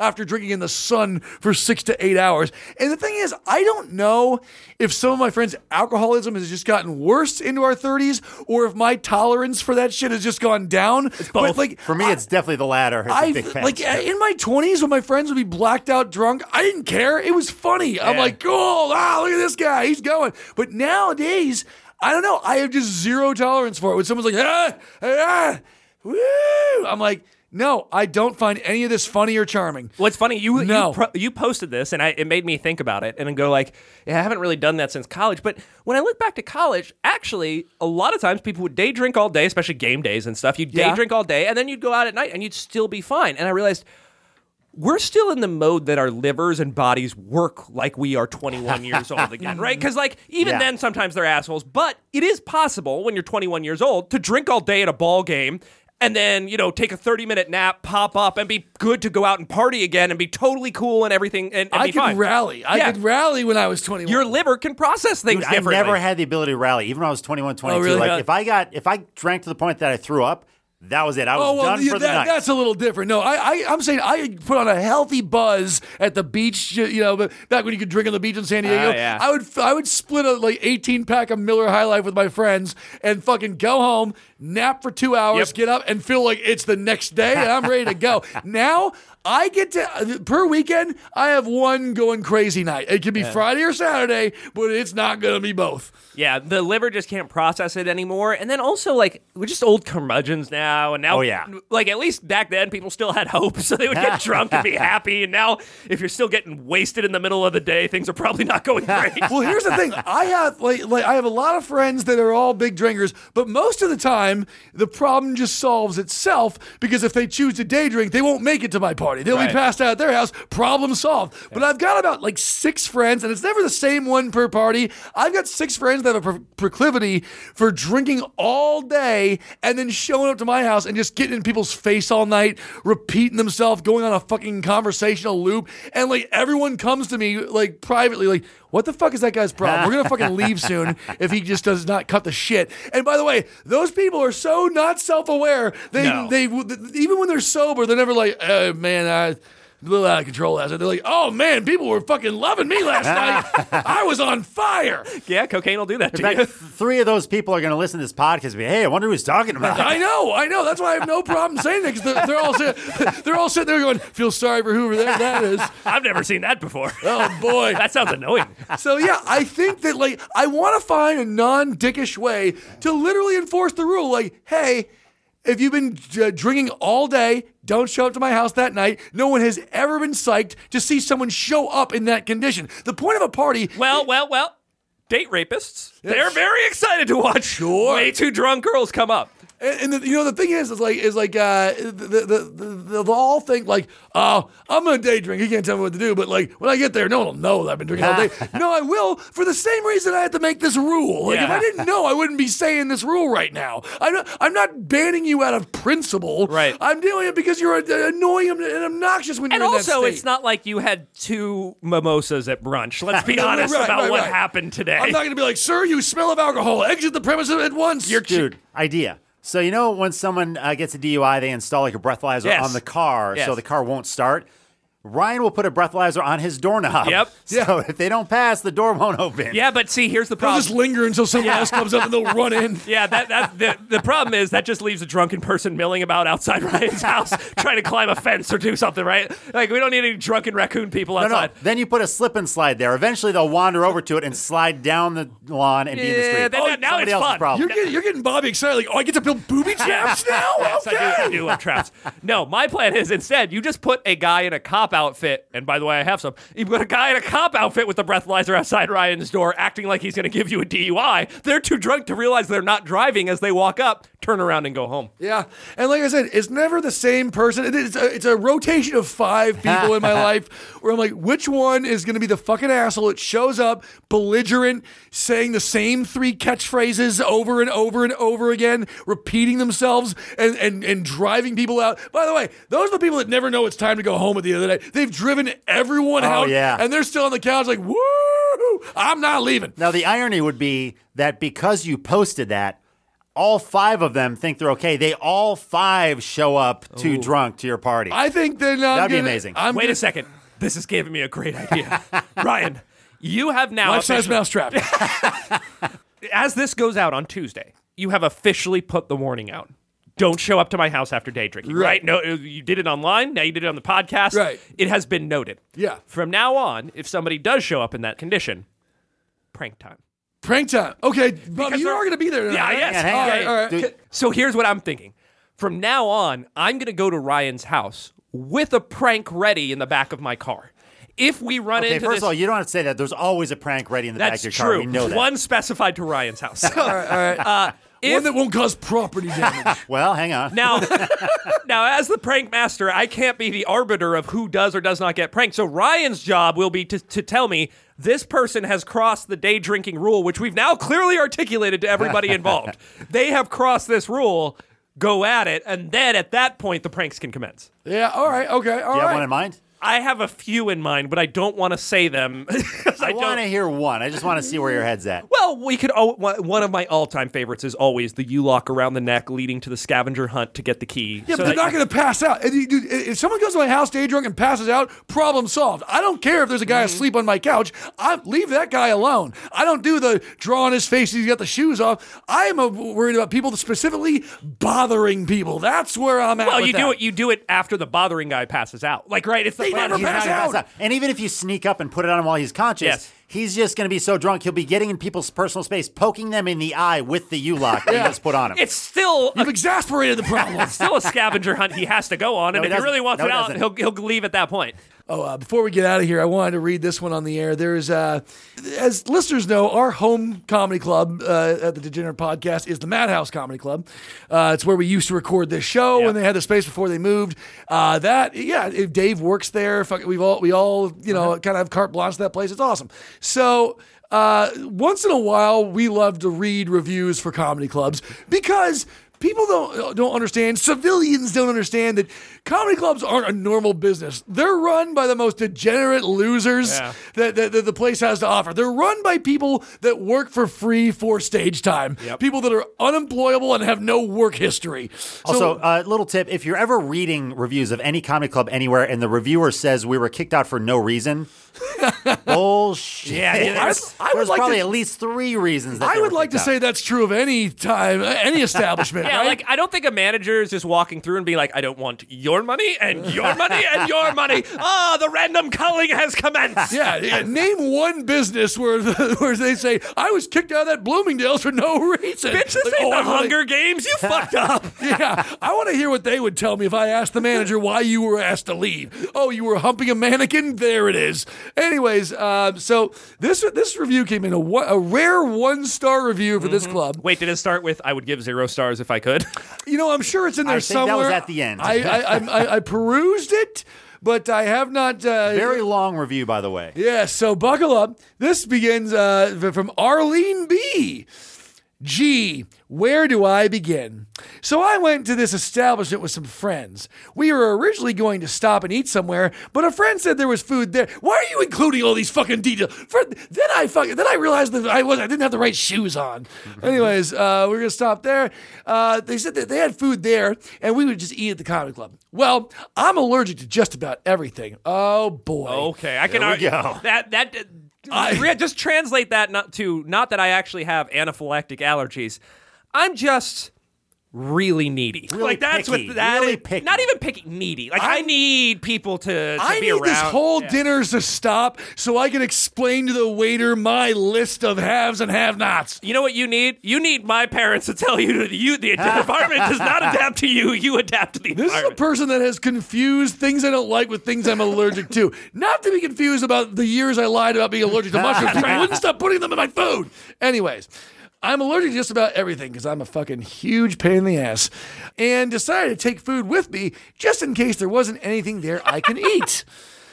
after drinking in the sun for 6 to 8 hours. And the thing is, I don't know if some of my friends' alcoholism has just gotten worse into our 30s, or if my tolerance for that shit has just gone down. It's both. But, like, for me, it's definitely the latter. Like, in my 20s, when my friends would be blacked out drunk, I didn't care. It was funny. Yeah. I'm like, look at this guy. He's going. But nowadays, I don't know. I have just zero tolerance for it. When someone's like, woo, I'm like, no, I don't find any of this funny or charming. Well, it's funny. You posted this, and it made me think about it, and then go like, yeah, I haven't really done that since college. But when I look back to college, actually, a lot of times people would day drink all day, especially game days and stuff. You'd day drink all day, and then you'd go out at night, and you'd still be fine. And I realized we're still in the mode that our livers and bodies work like we are 21 years old again, right? Because, like, even then, sometimes they're assholes. But it is possible when you're 21 years old to drink all day at a ball game, and then, you know, take a 30-minute nap, pop up, and be good to go out and party again and be totally cool and everything and be fine. I could rally when I was 21. Your liver can process things differently. I never had the ability to rally, even when I was 21, 22. Oh, really? Like, if I drank to the point that I threw up, that was it. I was done for the night. That's a little different. No, I'm saying I put on a healthy buzz at the beach, you know, back when you could drink on the beach in San Diego. I would split a, like, 18-pack of Miller High Life with my friends and fucking go home, nap for 2 hours, get up, and feel like it's the next day, and I'm ready to go. Now, I get to, per weekend, I have one going crazy night. It could be Friday or Saturday, but it's not going to be both. Yeah, the liver just can't process it anymore. And then also, like, we're just old curmudgeons now. now. And now, oh, yeah. Like, at least back then, people still had hope, so they would get drunk and be happy. And now, if you're still getting wasted in the middle of the day, things are probably not going great. Well, here's the thing. I have, like, I have a lot of friends that are all big drinkers, but most of the time, the problem just solves itself, because if they choose to day drink, they won't make it to my party. They'll be passed out at their house. Problem solved. Yeah. But I've got about, like, 6 friends, and it's never the same one per party. I've got 6 friends that have a proclivity for drinking all day and then showing up to my house and just getting in people's face all night, repeating themselves, going on a fucking conversational loop. And like everyone comes to me like privately, like, what the fuck is that guy's problem? We're going to fucking leave soon if he just does not cut the shit. And by the way, those people are so not self-aware. They even when they're sober, they're never like, oh, man, a little out of control last night. They're like, oh, man, people were fucking loving me last night. I was on fire. Yeah, cocaine will do that to you. 3 of those people are going to listen to this podcast and be, hey, I wonder who he's talking about. I know. That's why I have no problem saying that, because they're all sitting there going, feel sorry for whoever that is. I've never seen that before. Oh, boy. That sounds annoying. So, yeah, I think that, like, I want to find a non-dickish way to literally enforce the rule. Like, hey, if you've been drinking all day, don't show up to my house that night. No one has ever been psyched to see someone show up in that condition. The point of a party... Well. Date rapists. Yeah. They're very excited to watch way too drunk girls come up. And the, you know, the thing is like they'll all think like, oh, I'm going to day drink. He can't tell me what to do. But like when I get there, no one will know that I've been drinking all day. No, I will, for the same reason I had to make this rule. Like if I didn't know, I wouldn't be saying this rule right now. I'm not banning you out of principle. Right. I'm doing it because you're annoying and obnoxious when you're in that state. And also, it's not like you had 2 mimosas at brunch. Let's be honest about what happened today. I'm not going to be like, sir, you smell of alcohol. Exit the premise at once. You're dude. Idea. So you know when someone gets a DUI, they install like a breathalyzer on the car so the car won't start? Ryan will put a breathalyzer on his doorknob. Yep. So if they don't pass, the door won't open. Yeah, but see, here's the problem. They'll just linger until someone else comes up and they'll run in. Yeah, the problem is that just leaves a drunken person milling about outside Ryan's house trying to climb a fence or do something, right? Like, we don't need any drunken raccoon people outside. No. Then you put a slip and slide there. Eventually, they'll wander over to it and slide down the lawn and be in the street. Now it's fun. You're getting Bobby excited. Like, oh, I get to build booby traps now? Yes, okay. I do love traps. No, my plan is instead, you just put a guy in a cop outfit, and by the way, I have some. You put a guy in a cop outfit with a breathalyzer outside Ryan's door, acting like he's going to give you a DUI. They're too drunk to realize they're not driving as they walk up, turn around, and go home. Yeah, and like I said, it's never the same person. It's a rotation of 5 people in my life where I'm like, which one is going to be the fucking asshole that shows up, belligerent, saying the same 3 catchphrases over and over and over again, repeating themselves, and driving people out. By the way, those are the people that never know it's time to go home at the end of the day. They've driven everyone out, and they're still on the couch like, woo, I'm not leaving. Now, the irony would be that because you posted that, all 5 of them think they're okay. They all 5 show up too drunk to your party. I think that'd be amazing. Wait a second. This is giving me a great idea. Ryan, you have now... Life-size mousetrap. As this goes out on Tuesday, you have officially put the warning out. Don't show up to my house after day drinking, right? No, you did it online. Now you did it on the podcast. Right. It has been noted. Yeah. From now on, if somebody does show up in that condition, prank time. Prank time. Okay, Bobby, you are going to be there tonight. Yeah, right? Yes. Yeah, all right. Dude. So here's what I'm thinking. From now on, I'm going to go to Ryan's house with a prank ready in the back of my car. If we run into first of all, you don't have to say that. There's always a prank ready in the back of your car. That's true. We know that. One specified to Ryan's house. All right. One that won't cause property damage. Well, hang on. Now, as the prank master, I can't be the arbiter of who does or does not get pranked. So Ryan's job will be to tell me this person has crossed the day drinking rule, which we've now clearly articulated to everybody involved. They have crossed this rule. Go at it. And then at that point, the pranks can commence. Yeah. All right. Okay. Do you have one in mind? I have a few in mind, but I don't want to say them. I want to hear one. I just want to see where your head's at. Well, we could. One of my all-time favorites is always the U-lock around the neck leading to the scavenger hunt to get the key. Yeah, so but they're not going to pass out. If someone goes to my house day drunk and passes out, problem solved. I don't care if there's a guy asleep on my couch. I leave that guy alone. I don't do the draw on his face. He's got the shoes off. I am worried about people specifically bothering people. That's where I'm at. Well, you do it after the bothering guy passes out. Like, right? It's the He's never going to pass out. And even if you sneak up and put it on him while he's conscious, he's just going to be so drunk, he'll be getting in people's personal space, poking them in the eye with the U-lock that he just put on him. It's still... You've exasperated the problem. It's still a scavenger hunt he has to go on, and if he really wants it out, he'll leave at that point. Oh, before we get out of here, I wanted to read this one on the air. There is, as listeners know, our home comedy club at the Degenerate Podcast is the Madhouse Comedy Club. It's where we used to record this show when they had the space before they moved. If Dave works there, we all you know kind of have carte blanche to that place. It's awesome. So. Once in a while, we love to read reviews for comedy clubs because people don't understand, civilians don't understand that comedy clubs aren't a normal business. They're run by the most degenerate losers that the place has to offer. They're run by people that work for free for stage time. Yep. People that are unemployable and have no work history. Also, little tip, if you're ever reading reviews of any comedy club anywhere and the reviewer says we were kicked out for no reason... Bullshit. There's probably at least three reasons that I would like to say that's true of any time, any establishment. Yeah, right? Like I don't think a manager is just walking through and being like, I don't want your money and your money and your money. Ah, the random culling has commenced. Yeah, name one business where they say, I was kicked out of that Bloomingdale's for no reason. Bitch, this ain't the Hunger Games. You fucked up. Yeah, I want to hear what they would tell me if I asked the manager why you were asked to leave. Oh, you were humping a mannequin? There it is. Anyways, so this review came in a rare 1-star review for this club. Wait, did it start with I would give 0 stars if I could? You know, I'm sure it's in there somewhere. I think that was at the end. I perused it. But I have not... very long review, by the way. Yeah, so buckle up. This begins from Arlene B. Gee, where do I begin? So I went to this establishment with some friends. We were originally going to stop and eat somewhere, but a friend said there was food there. Why are you including all these fucking details? Then I realized that I didn't have the right shoes on. Anyways, we were going to stop there. They said that they had food there, and we would just eat at the comedy club. Well, I'm allergic to just about everything. Oh, boy. Okay, I can argue. That... just translate that not that I actually have anaphylactic allergies. I'm just really needy. Really like that's picky, what that really is. Picky. Not even picky, needy. Like I need people to be around. I need this whole dinner to stop so I can explain to the waiter my list of haves and have-nots. You know what you need? You need my parents to tell you that the environment does not adapt to you. You adapt to the environment. This is a person that has confused things I don't like with things I'm allergic to. Not to be confused about the years I lied about being allergic to mushrooms. I wouldn't stop putting them in my food. Anyways. I'm allergic to just about everything because I'm a fucking huge pain in the ass and decided to take food with me just in case there wasn't anything there I can eat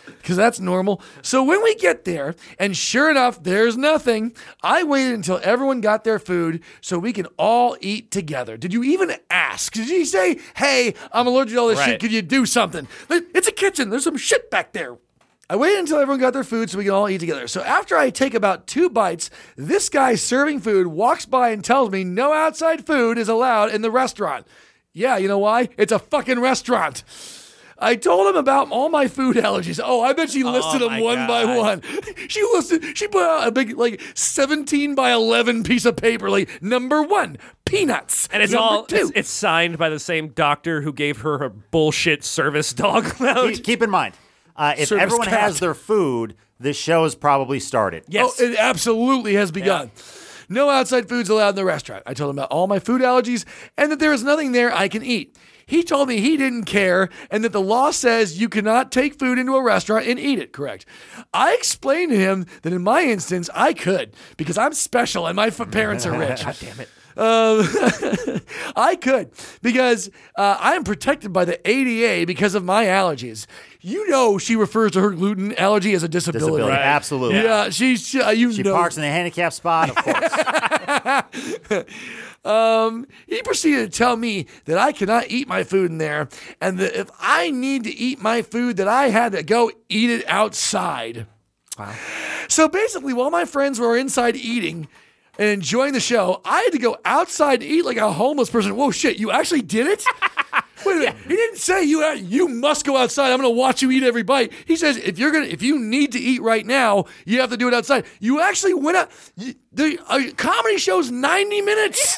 because that's normal. So when we get there, and sure enough, there's nothing, I waited until everyone got their food so we can all eat together. Did you even ask? Did you say, hey, I'm allergic to all this shit. Could you do something? It's a kitchen. There's some shit back there. I waited until everyone got their food so we can all eat together. So after I take about 2 bites, this guy serving food walks by and tells me no outside food is allowed in the restaurant. Yeah, you know why? It's a fucking restaurant. I told him about all my food allergies. Oh, I bet she listed them one by one. She put out a big, 17 by 11 piece of paper, number 1. Peanuts. And it's it's signed by the same doctor who gave her a bullshit service dog load. Keep in mind. If Service everyone cat. Has their food, the show has probably started. Yes. Oh, it absolutely has begun. Yeah. No outside foods allowed in the restaurant. I told him about all my food allergies and that there is nothing there I can eat. He told me he didn't care and that the law says you cannot take food into a restaurant and eat it, correct? I explained to him that in my instance, I could because I'm special and my parents are rich. God damn it. I could because I am protected by the ADA because of my allergies. You know, she refers to her gluten allergy as a disability. Right? Absolutely. Yeah, she parks in a handicapped spot, of course. He proceeded to tell me that I cannot eat my food in there and that if I need to eat my food, that I had to go eat it outside. Wow. So basically, while my friends were inside eating and enjoying the show, I had to go outside to eat like a homeless person. Whoa, shit, you actually did it? Wait a minute. Yeah. He didn't say you must go outside. I'm going to watch you eat every bite. He says if you need to eat right now, you have to do it outside. You actually went out. The comedy show's 90 minutes.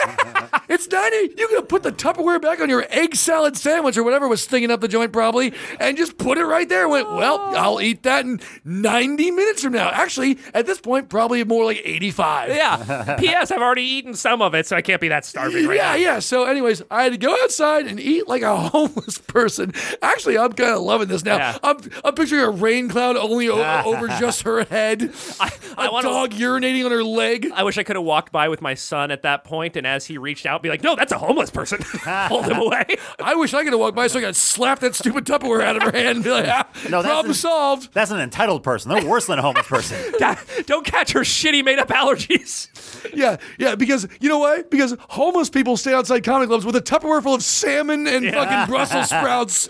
It's 90. You could put the Tupperware back on your egg salad sandwich or whatever was stinging up the joint probably and just put it right there. Went, well, I'll eat that in 90 minutes from now. Actually, at this point, probably more like 85. Yeah. P.S. I've already eaten some of it, so I can't be that starving right now. Yeah. So anyways, I had to go outside and eat like a homeless person. Actually, I'm kind of loving this now. Yeah. I'm picturing a rain cloud only over just her head. A dog urinating on her leg. I wish I could have walked by with my son at that point, and as he reached out, be like, no, that's a homeless person. Hold him away. I wish I could have walked by so I could slap that stupid Tupperware out of her hand and be like, problem solved. That's an entitled person. They're worse than a homeless person. Don't catch her shitty made-up allergies. Yeah, because, you know why? Because homeless people stay outside comedy clubs with a Tupperware full of salmon and fucking Brussels sprouts.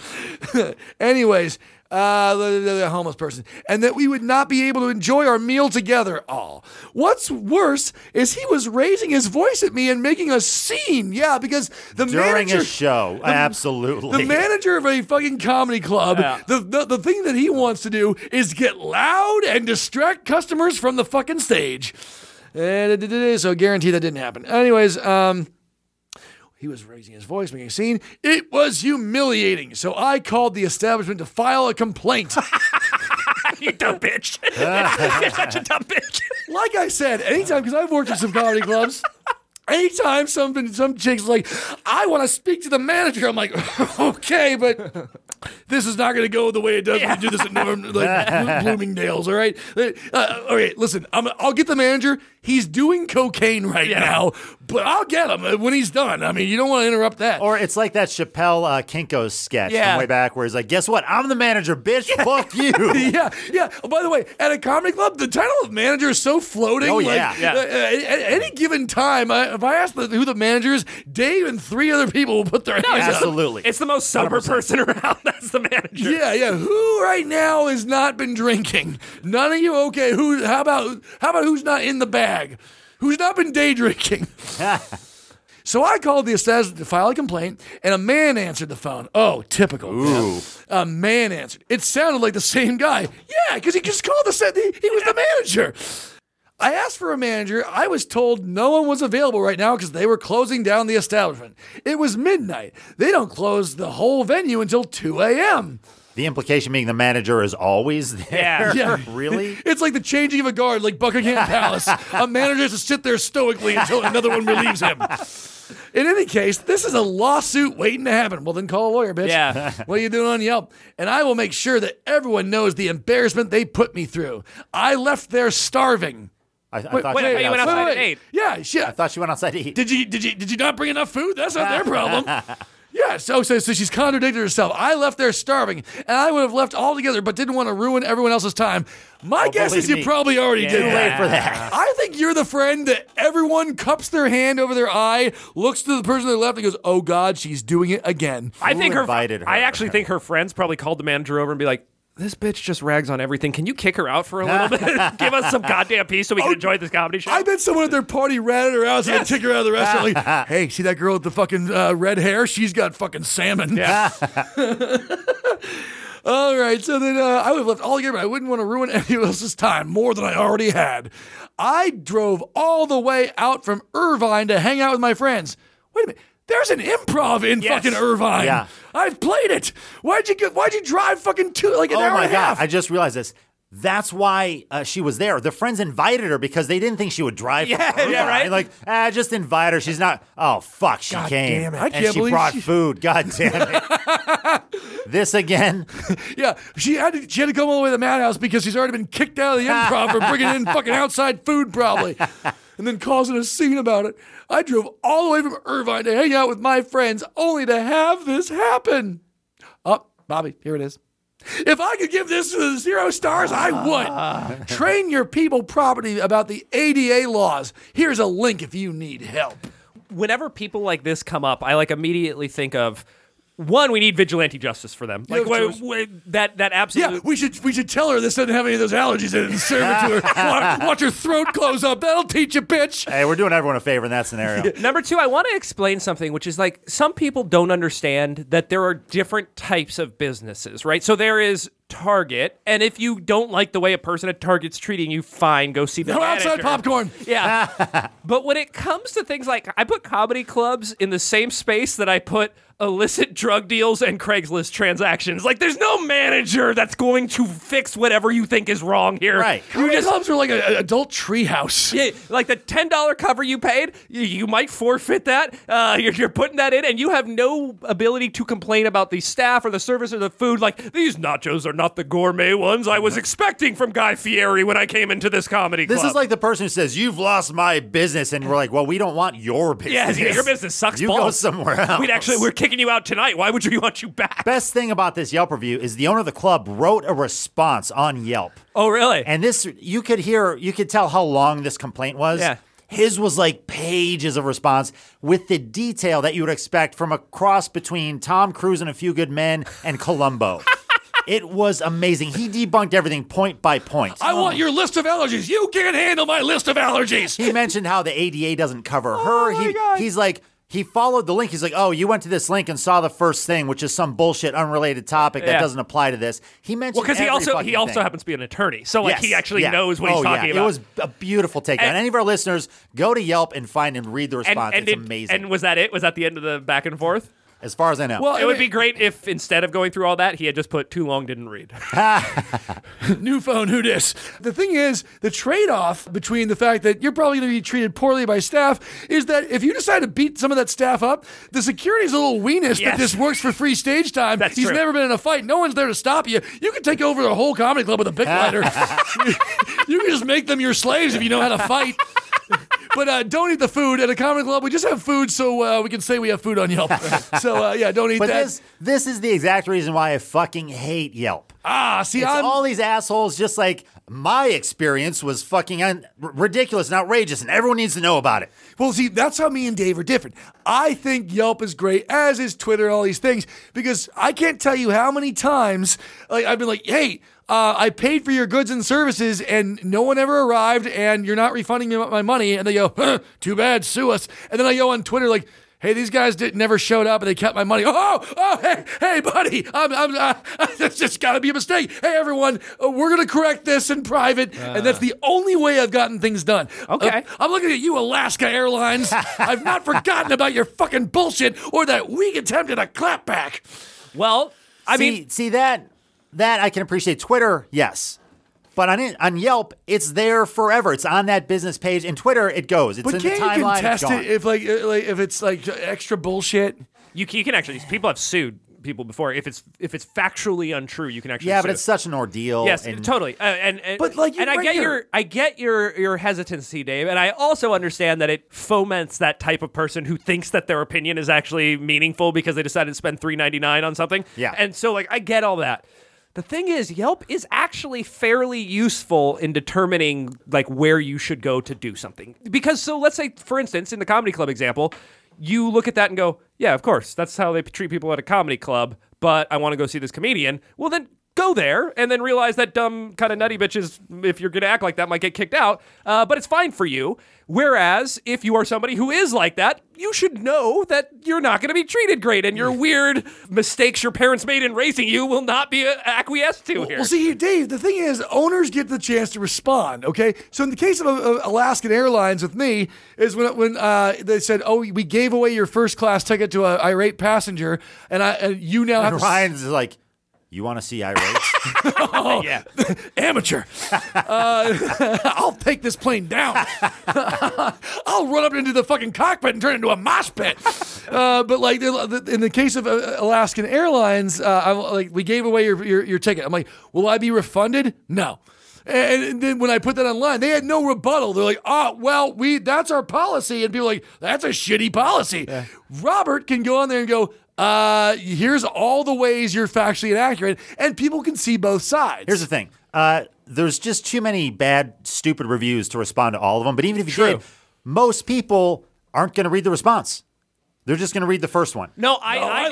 Anyways. The homeless person, and that we would not be able to enjoy our meal together. Oh, what's worse is he was raising his voice at me and making a scene. Yeah, because during a show, absolutely, the manager of a fucking comedy club. Yeah. The thing that he wants to do is get loud and distract customers from the fucking stage. So, guarantee that didn't happen. Anyways, he was raising his voice, making a scene. It was humiliating, so I called the establishment to file a complaint. You dumb bitch. You're such a dumb bitch. Like I said, anytime, because I've worked at some comedy clubs, anytime some chick's like, I want to speak to the manager, I'm like, okay, but this is not going to go the way it does when you do this at Bloomingdale's, all right? All right, listen, I'll get the manager. He's doing cocaine right now, but I'll get him when he's done. I mean, you don't want to interrupt that. Or it's like that Chappelle Kinko's sketch from way back where he's like, guess what? I'm the manager, bitch. Fuck you. Yeah. Oh, by the way, at a comedy club, the title of manager is so floating. Oh, yeah. At any given time, if I ask who the manager is, Dave and three other people will put their hands up. Absolutely. It's the most sober 100%. Person around. That's the manager. Yeah. Who right now has not been drinking? None of you? Okay. Who? How about who's not in the bag? Who's not been day drinking. So I called the establishment to file a complaint, and a man answered the phone. Oh, typical. Ooh. A man answered. It sounded like the same guy. Yeah, because he just called he was the manager. I asked for a manager. I was told no one was available right now because they were closing down the establishment. It was midnight. They don't close the whole venue until 2 a.m. The implication being the manager is always there. Yeah. Really? It's like the changing of a guard, like Buckingham Palace. A manager has to sit there stoically until another one relieves him. In any case, this is a lawsuit waiting to happen. Well, then call a lawyer, bitch. Yeah. What are you doing on Yelp? And I will make sure that everyone knows the embarrassment they put me through. I left there starving. I thought you went outside to eat. Yeah, shit. I thought she went outside to eat. Did you not bring enough food? That's not their problem. Yeah, so she's contradicted herself. I left there starving, and I would have left altogether, but didn't want to ruin everyone else's time. My guess is you probably already did. Too late for that. I think you're the friend that everyone cups their hand over their eye, looks to the person they left, and goes, "Oh God, she's doing it again." I think I actually think her friends probably called the manager over and be like, this bitch just rags on everything. Can you kick her out for a little bit? Give us some goddamn peace so we can enjoy this comedy show. I bet someone at their party ratted her out so they kick her out of the restaurant. Like, hey, see that girl with the fucking red hair? She's got fucking salmon. Yeah. All right. So then I would have left all together, but I wouldn't want to ruin anyone else's time more than I already had. I drove all the way out from Irvine to hang out with my friends. Wait a minute. There's an improv in fucking Irvine. Yeah. I've played it. Why'd you drive fucking an hour and a half? I just realized this. That's why she was there. The friends invited her because they didn't think she would drive. Yeah, right. Like, just invite her. She's not. Oh fuck, she God came. Damn it. I can't and she brought food. God damn it. This again. Yeah, she had to come all the way to the Madhouse because she's already been kicked out of the improv for bringing in fucking outside food probably. And then causing a scene about it. I drove all the way from Irvine to hang out with my friends only to have this happen. Oh, Bobby, here it is. If I could give this 0 stars, I would. Train your people properly about the ADA laws. Here's a link if you need help. Whenever people like this come up, I immediately think of One, we need vigilante justice for them. Like that absolutely. Yeah, we should tell her this doesn't have any of those allergies in it and serve it to her. Watch her throat close up. That'll teach you, bitch. Hey, we're doing everyone a favor in that scenario. Number two, I want to explain something, which is like some people don't understand that there are different types of businesses, right? So there is Target, and if you don't like the way a person at Target's treating you, fine, go see the manager. Outside popcorn. Yeah. But when it comes to things like, I put comedy clubs in the same space that I put illicit drug deals and Craigslist transactions. Like, there's no manager that's going to fix whatever you think is wrong here. Right. Comedy clubs are like an adult treehouse. Yeah, like the $10 cover you paid, you might forfeit that. You're putting that in, and you have no ability to complain about the staff or the service or the food. Like, these nachos are not the gourmet ones I was expecting from Guy Fieri when I came into this comedy club. This is like the person who says, you've lost my business, and we're like, well, we don't want your business. Yeah, your business sucks balls. You go somewhere else. We're kicking you out tonight. Why would we want you back? Best thing about this Yelp review is the owner of the club wrote a response on Yelp. Oh, really? And this, you could tell how long this complaint was. Yeah. His was like pages of response with the detail that you would expect from a cross between Tom Cruise and A Few Good Men and Columbo. It was amazing. He debunked everything point by point. I want your list of allergies. You can't handle my list of allergies. He mentioned how the ADA doesn't cover her. He's like, he followed the link. He's like, oh, you went to this link and saw the first thing, which is some bullshit unrelated topic that doesn't apply to this. He mentioned because he also happens to be an attorney. So like he actually knows what he's talking about. It was a beautiful take. And any of our listeners, go to Yelp and find and read the response. It's amazing. And was that it? Was that the end of the back and forth? As far as I know. Well, it would be great if instead of going through all that, he had just put too long, didn't read. New phone, who dis? The thing is, the trade-off between the fact that you're probably going to be treated poorly by staff is that if you decide to beat some of that staff up, the security's a little weenus that this works for free stage time. That's He's never been in a fight. No one's there to stop you. You can take over the whole comedy club with a pick lighter. You can just make them your slaves if you know how to fight. But don't eat the food at a comedy club. We just have food, so we can say we have food on Yelp. So, don't eat that. This is the exact reason why I fucking hate Yelp. Ah, see, it's all these assholes just like, my experience was fucking ridiculous and outrageous, and everyone needs to know about it. Well, see, that's how me and Dave are different. I think Yelp is great, as is Twitter and all these things, because I can't tell you how many times I've been like, hey, I paid for your goods and services, and no one ever arrived, and you're not refunding me my money. And they go, huh, too bad, sue us. And then I go on Twitter like, hey, these guys never showed up, and they kept my money. Hey, buddy, that's just got to be a mistake. Hey, everyone, we're going to correct this in private, and that's the only way I've gotten things done. Okay. I'm looking at you, Alaska Airlines. I've not forgotten about your fucking bullshit or that weak attempt at a clapback. Well, I mean, see that? That I can appreciate. Twitter, yes. But on Yelp, it's there forever. It's on that business page. And Twitter, it goes. It's in the timeline. But can't you contest it if it's like extra bullshit? You can actually. People have sued people before. If it's factually untrue, you can actually sue. But it's such an ordeal. Yes, totally. I get your hesitancy, Dave, and I also understand that it foments that type of person who thinks that their opinion is actually meaningful because they decided to spend $3.99 on something. Yeah. And so like I get all that. The thing is, Yelp is actually fairly useful in determining like where you should go to do something. Because so let's say, for instance, in the comedy club example, you look at that and go, yeah, of course, that's how they treat people at a comedy club, but I want to go see this comedian. Well, then go there and then realize that dumb kind of nutty bitches, if you're going to act like that, might get kicked out, but it's fine for you. Whereas if you are somebody who is like that, you should know that you're not going to be treated great and your weird mistakes your parents made in raising you will not be acquiesced to here. Well, see, Dave, the thing is owners get the chance to respond, okay? So in the case of Alaskan Airlines with me is when they said, oh, we gave away your first class ticket to an irate passenger and you now have to... Ryan's is like... You want to see irates? Oh, yeah. Amateur. I'll take this plane down. I'll run up into the fucking cockpit and turn it into a mosh pit. But like in the case of Alaskan Airlines, we gave away your ticket. I'm like, will I be refunded? No. And then when I put that online, they had no rebuttal. They're like, that's our policy. And people are like, that's a shitty policy. Yeah. Robert can go on there and go, here's all the ways you're factually inaccurate, and people can see both sides. Here's the thing. There's just too many bad, stupid reviews to respond to all of them. But even if you did, most people aren't going to read the response. They're just going to read the first one. No, I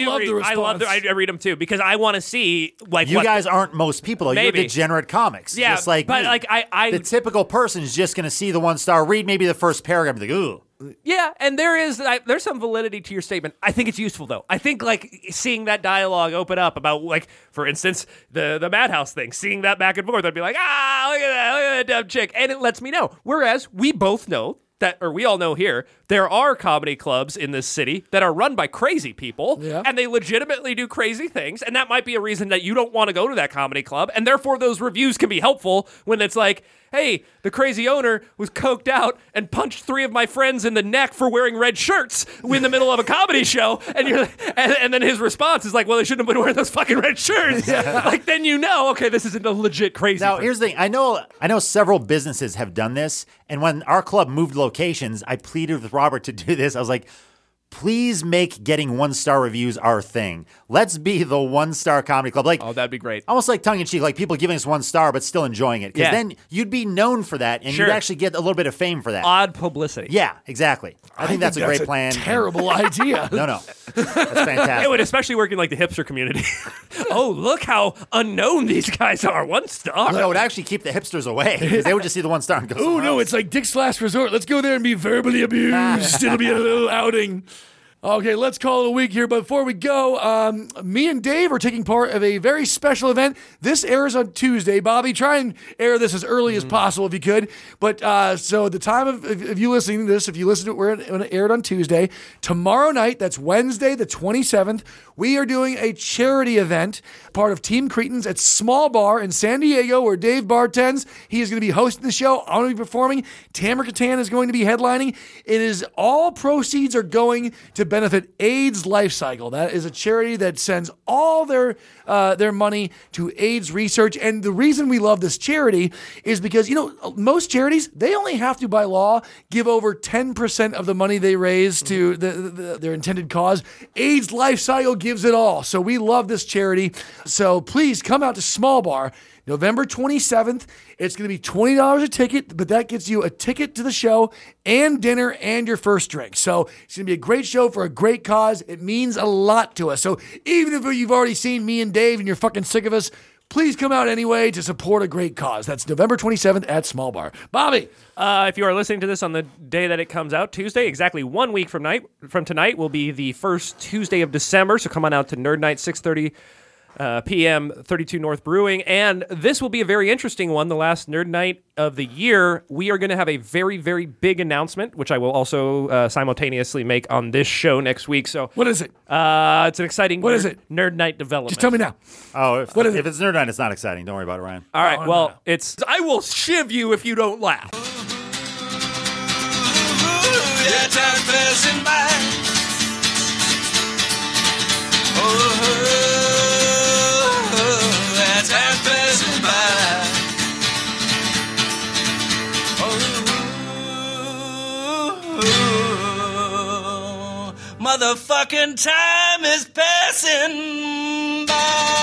read them too because I want to see like you guys aren't most people. Maybe. You're degenerate comics. Yeah, just like but me. Like I the typical person is just going to see the one star, read maybe the first paragraph, and be like, ooh. Yeah, and there's some validity to your statement. I think it's useful though. I think like seeing that dialogue open up about like for instance the Madhouse thing, seeing that back and forth, I'd be like, ah, look at that dumb chick, and it lets me know. Whereas we both know. We all know here, there are comedy clubs in this city that are run by crazy people, yeah. and they legitimately do crazy things, and that might be a reason that you don't want to go to that comedy club, and therefore those reviews can be helpful when it's like, hey, the crazy owner was coked out and punched three of my friends in the neck for wearing red shirts in the middle of a comedy show, and then his response is like, well, they shouldn't have been wearing those fucking red shirts. Yeah. Like, then you know, okay, this isn't a legit crazy person. Now, here's the thing. I know several businesses have done this, and when our club moved locations, I pleaded with Robert to do this. I was like, please make getting one-star reviews our thing. Let's be the one-star comedy club. Like, oh, that'd be great. Almost like tongue-in-cheek, like people giving us one star but still enjoying it. Because then you'd be known for that, and you'd actually get a little bit of fame for that. Odd publicity. Yeah, exactly. I think that's a great plan. Terrible idea. No. That's fantastic. It would especially work in like the hipster community. Oh, look how unknown these guys are. One star. No, it would actually keep the hipsters away because they would just see the one star and go, oh, no, it's like Dick's Last Resort. Let's go there and be verbally abused. It'll be a little outing. Okay, let's call it a week here. But before we go, me and Dave are taking part of a very special event. This airs on Tuesday. Bobby, try and air this as early as possible if you could. But so at the time of you listening to this, if you listen to it, we're going to air it on Tuesday. Tomorrow night, that's Wednesday the 27th, we are doing a charity event, part of Team Cretans at Small Bar in San Diego, where Dave bartends. He is going to be hosting the show. I'm going to be performing. Tamara Katan is going to be headlining. It is all proceeds are going to benefit AIDS Life Cycle. That is a charity that sends all their money to AIDS research. And the reason we love this charity is because, you know, most charities, they only have to, by law, give over 10% of the money they raise to their intended cause. AIDS Life Cycle gives it all. So we love this charity. So please come out to Small Bar November 27th. It's going to be $20 a ticket, but that gets you a ticket to the show and dinner and your first drink. So it's going to be a great show for a great cause. It means a lot to us. So even if you've already seen me and Dave and you're fucking sick of us, please come out anyway to support a great cause. That's November 27th at Small Bar. Bobby! If you are listening to this on the day that it comes out, Tuesday, exactly 1 week from tonight will be the first Tuesday of December. So come on out to Nerd Night, 6:30. PM 32 North Brewing, and this will be a very interesting one, the last Nerd Night of the year. We are going to have a very, very big announcement, which I will also simultaneously make on this show next week. So, what is it? It's an exciting Nerd Night development. Just tell me now. Oh, if it's Nerd Night, it's not exciting. Don't worry about it, Ryan. All right, I will shiv you if you don't laugh. That time passing by. Oh, motherfucking time is passing by.